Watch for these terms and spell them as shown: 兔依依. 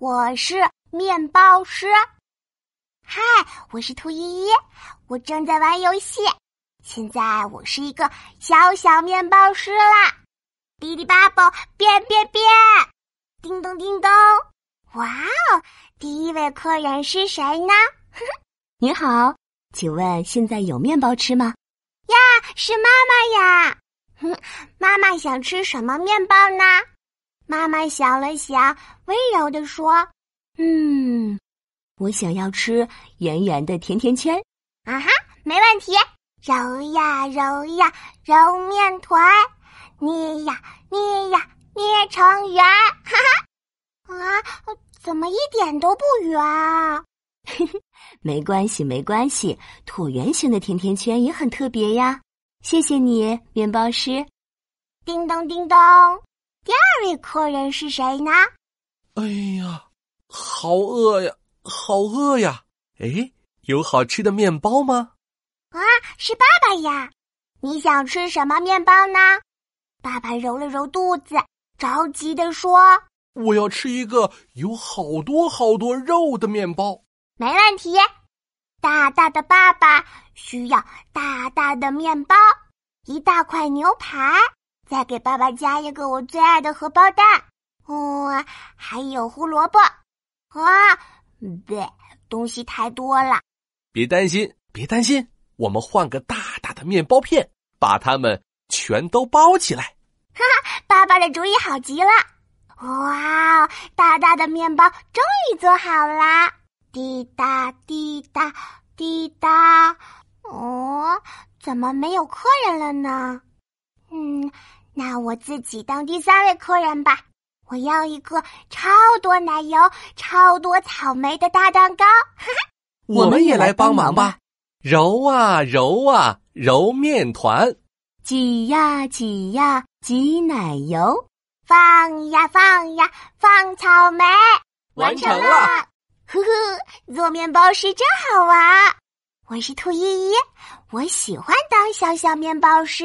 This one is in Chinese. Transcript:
我是面包师。嗨，我是兔依依，我正在玩游戏。现在我是一个小小面包师啦。哔哩吧啵，变变变，叮咚叮咚。哇哦，第一位客人是谁呢？你好，请问现在有面包吃吗？呀，是妈妈呀。妈妈想吃什么面包呢？妈妈想了想，温柔地说：“我想要吃圆圆的甜甜圈。”啊哈，没问题。揉呀揉呀，揉面团，捏呀捏呀，捏成圆。哈哈，啊，怎么一点都不圆啊？没关系，没关系，椭圆形的甜甜圈也很特别呀。谢谢你，面包师。叮咚叮咚。第二位客人是谁呢？哎呀，好饿呀，好饿呀！哎，有好吃的面包吗？啊，是爸爸呀！你想吃什么面包呢？爸爸揉了揉肚子，着急地说：“我要吃一个有好多好多肉的面包。”没问题。大大的爸爸需要大大的面包，一大块牛排。再给爸爸加一个我最爱的荷包蛋，还有胡萝卜，对，东西太多了。别担心，别担心，我们换个大大的面包片，把它们全都包起来。哈哈，爸爸的主意好极了！哇，大大的面包终于做好啦！滴答滴答滴答，怎么没有客人了呢？那我自己当第三位客人吧。我要一个超多奶油、超多草莓的大蛋糕。我们也来帮忙吧！揉啊揉啊，揉面团，挤呀挤呀，挤奶油，放呀放呀，放草莓，完成了！呵呵，做面包师真好玩。我是兔依依，我喜欢当小小面包师。